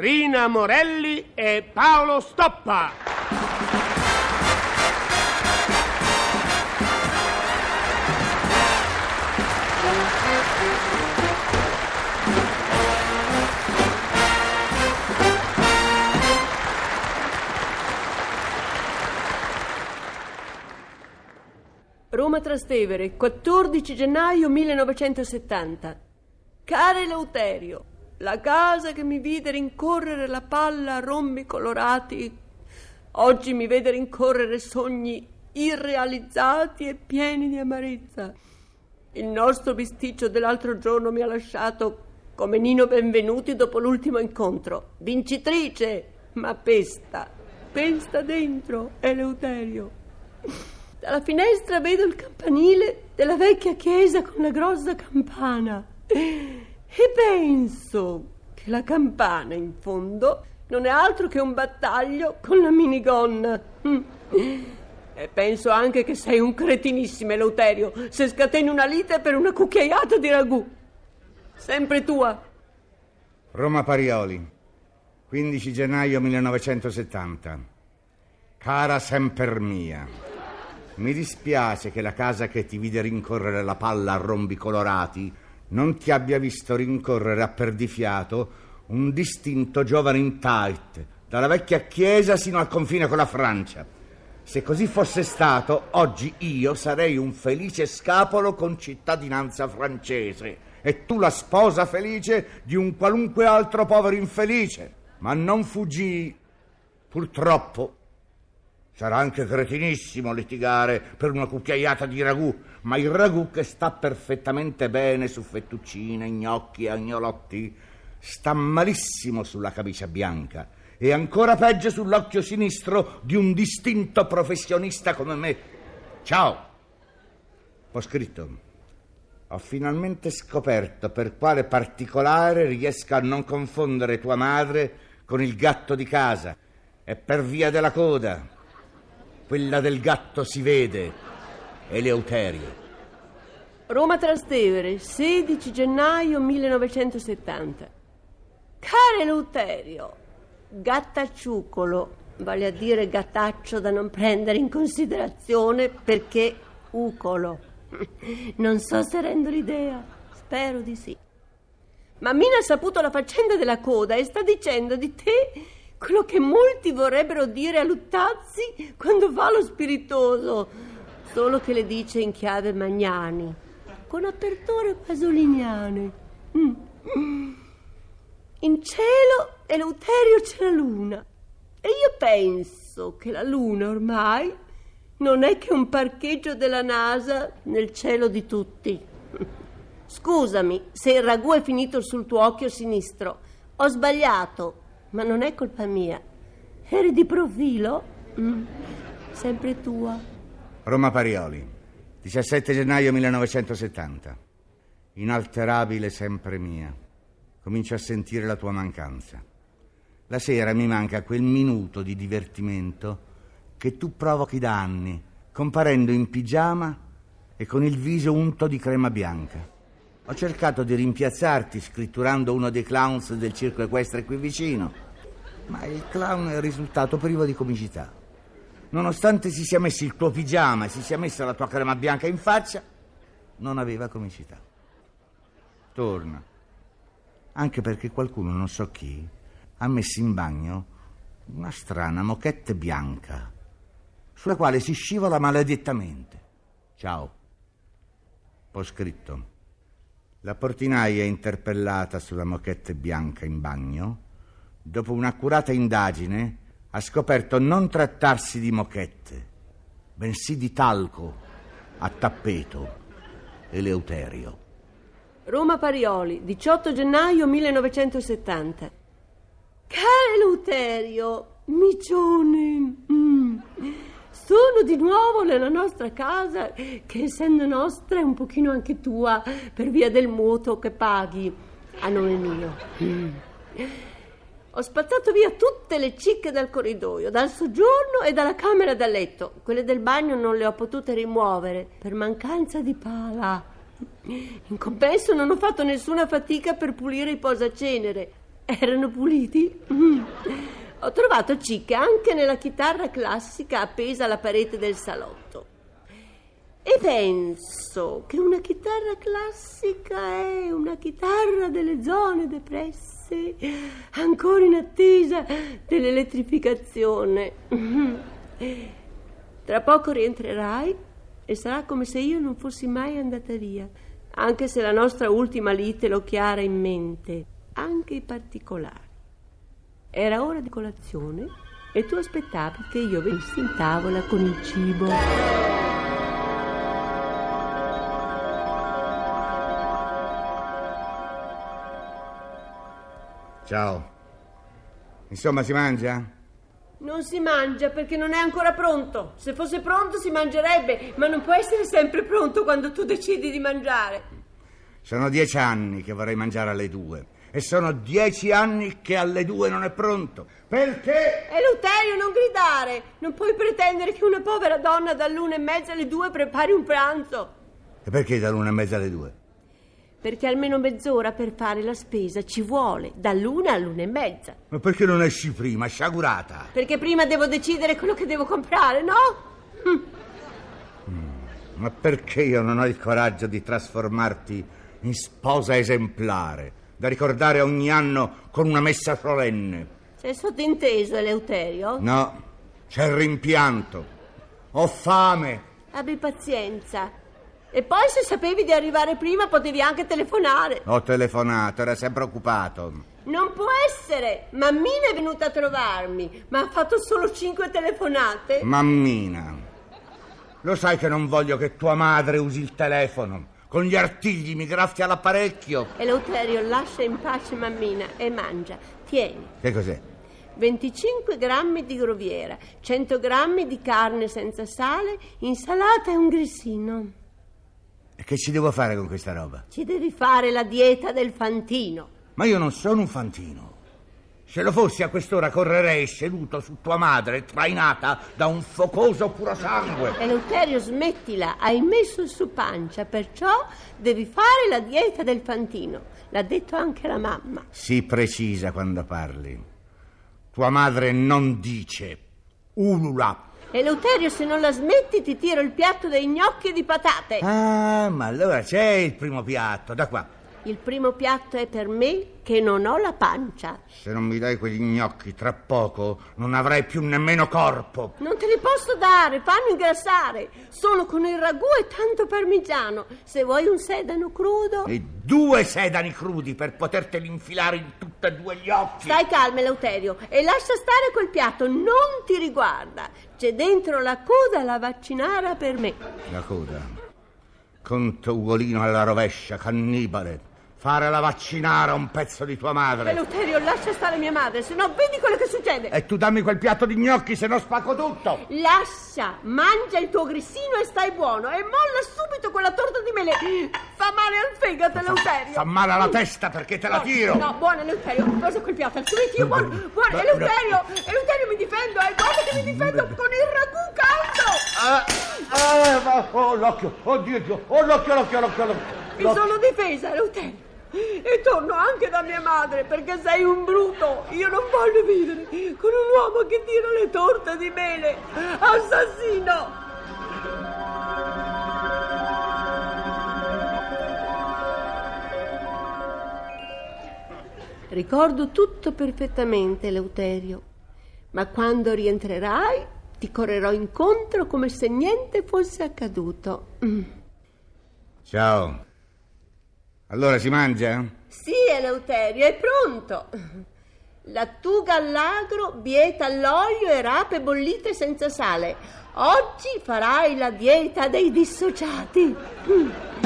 Rina Morelli e Paolo Stoppa. Roma Trastevere, 14 gennaio 1970. Care Eleuterio, la casa che mi vide rincorrere la palla a rombi colorati, oggi mi vede rincorrere sogni irrealizzati e pieni di amarezza. Il nostro bisticcio dell'altro giorno mi ha lasciato come Nino Benvenuti dopo l'ultimo incontro. Vincitrice, ma pesta dentro, Eleuterio. Dalla finestra vedo il campanile della vecchia chiesa con la grossa campana. E penso che la campana in fondo non è altro che un battaglio con la minigonna. E penso anche che sei un cretinissimo, Eleuterio, se scateni una lite per una cucchiaiata di ragù. Sempre tua. Roma Parioli, 15 gennaio 1970. Cara semper mia, mi dispiace che la casa che ti vide rincorrere la palla a rombi colorati non ti abbia visto rincorrere a perdifiato un distinto giovane in tight, dalla vecchia chiesa sino al confine con la Francia. Se così fosse stato, oggi io sarei un felice scapolo con cittadinanza francese e tu la sposa felice di un qualunque altro povero infelice. Ma non fuggii, purtroppo. Sarà anche cretinissimo litigare per una cucchiaiata di ragù, ma il ragù che sta perfettamente bene su fettuccine, gnocchi e agnolotti sta malissimo sulla camicia bianca e ancora peggio sull'occhio sinistro di un distinto professionista come me. Ciao! Ho scritto: ho finalmente scoperto per quale particolare riesca a non confondere tua madre con il gatto di casa. È per via della coda. Quella del gatto si vede, Eleuterio. Roma Trastevere, 16 gennaio 1970. Caro Eleuterio, gattacciucolo, vale a dire gattaccio da non prendere in considerazione perché ucolo. Non so se rendo l'idea, spero di sì. Ma Mina ha saputo la faccenda della coda e sta dicendo di te quello che molti vorrebbero dire a Luttazzi quando fa lo spiritoso, solo che le dice in chiave Magnani, con aperture pasoliniane. In cielo Eleuterio c'è la luna, e io penso che la luna ormai non è che un parcheggio della NASA nel cielo di tutti. Scusami se il ragù è finito sul tuo occhio sinistro, ho sbagliato. Ma non è colpa mia. Eri di profilo? Sempre tua. Roma Parioli, 17 gennaio 1970. Inalterabile sempre mia, comincio a sentire la tua mancanza. La sera mi manca quel minuto di divertimento che tu provochi da anni, comparendo in pigiama e con il viso unto di crema bianca. Ho cercato di rimpiazzarti scritturando uno dei clowns del circo equestre qui vicino, ma il clown è risultato privo di comicità. Nonostante si sia messo il tuo pigiama e si sia messa la tua crema bianca in faccia, non aveva comicità. Torna, anche perché qualcuno, non so chi, ha messo in bagno una strana moquette bianca sulla quale si scivola maledettamente. Ciao. Ho scritto: la portinaia interpellata sulla moquette bianca in bagno, dopo un'accurata indagine, ha scoperto non trattarsi di moquette, bensì di talco a tappeto, Eleuterio. Roma Parioli, 18 gennaio 1970. Caro Eleuterio, micione, sono di nuovo nella nostra casa, che essendo nostra è un pochino anche tua, per via del mutuo che paghi a nome mio. Ho spazzato via tutte le cicche dal corridoio, dal soggiorno e dalla camera da letto. Quelle del bagno non le ho potute rimuovere per mancanza di pala. In compenso non ho fatto nessuna fatica per pulire i posacenere. Erano puliti? Ho trovato cicche anche nella chitarra classica appesa alla parete del salotto. E penso che una chitarra classica è una chitarra delle zone depresse, ancora in attesa dell'elettrificazione. Tra poco rientrerai e sarà come se io non fossi mai andata via, anche se la nostra ultima lite l'ho chiara in mente, anche i particolari. Era ora di colazione e tu aspettavi che io venissi in tavola con il cibo. Ciao. Insomma, si mangia? Non si mangia perché non è ancora pronto. Se fosse pronto si mangerebbe, ma non può essere sempre pronto quando tu decidi di mangiare. Sono 10 anni che vorrei mangiare alle 2 e sono 10 anni che alle 2 non è pronto. Perché? Eleuterio, non gridare. Non puoi pretendere che una povera donna dall'1:30 alle 2 prepari un pranzo. E perché dall'1:30 alle 2? Perché almeno mezz'ora per fare la spesa ci vuole, dall'1 all'1:30. Ma perché non esci prima, sciagurata? Perché prima devo decidere quello che devo comprare, no? Ma perché io non ho il coraggio di trasformarti in sposa esemplare, da ricordare ogni anno con una messa solenne? C'è sottinteso, Eleuterio? No, c'è il rimpianto. Ho fame. Abbi pazienza. E poi se sapevi di arrivare prima potevi anche telefonare. Ho telefonato, era sempre occupato. Non può essere, Mammina è venuta a trovarmi, ma ha fatto solo 5 telefonate. Mammina, lo sai che non voglio che tua madre usi il telefono? Con gli artigli mi graffia l'apparecchio. Eleuterio, lascia in pace Mammina e mangia. Tieni. Che cos'è? 25 grammi di groviera, 100 grammi di carne senza sale, insalata e un grissino. Che ci devo fare con questa roba? Ci devi fare la dieta del fantino. Ma io non sono un fantino. Se lo fossi a quest'ora correrei seduto su tua madre, trainata da un focoso purosangue. Eleuterio, smettila, hai messo su pancia, perciò devi fare la dieta del fantino. L'ha detto anche la mamma. Sii precisa quando parli. Tua madre non dice, ulula. Eleuterio, se non la smetti ti tiro il piatto dei gnocchi e di patate. Ah, ma allora c'è il primo piatto, da qua. Il primo piatto è per me che non ho la pancia. Se non mi dai quegli gnocchi tra poco non avrai più nemmeno corpo. Non te li posso dare, fanno ingrassare. Sono con il ragù e tanto parmigiano. Se vuoi un sedano crudo... E 2 sedani crudi per poterteli infilare in tutti e 2 gli occhi. Stai calma, Eleuterio, e lascia stare quel piatto, non ti riguarda. C'è dentro la coda, la vaccinara per me. La coda? Conto Ugolino alla rovescia, cannibale. Fare la vaccinara a un pezzo di tua madre. Eleuterio, lascia stare mia madre, se no vedi quello che succede. E tu dammi quel piatto di gnocchi, se no spacco tutto. Lascia, mangia il tuo grissino e stai buono. E molla subito quella torta di mele. Fa male al fegato, Eleuterio. Fa male alla testa perché te la tiro. No, buono, Eleuterio, preso quel piatto. Altrimenti io buono, Eleuterio, mi difendo, guarda che mi difendo con il ragù caldo. Oh, l'occhio, oddio, Dio, oh, l'occhio. Mi sono difesa, Eleuterio. E torno anche da mia madre, perché sei un bruto. Io non voglio vivere con un uomo che tira le torte di mele. Assassino! Ricordo tutto perfettamente, Eleuterio, ma quando rientrerai ti correrò incontro come se niente fosse accaduto. Ciao. Allora si mangia? Sì, Eleuterio, è pronto. Lattuga all'agro, bieta all'olio e rape bollite senza sale. Oggi farai la dieta dei dissociati.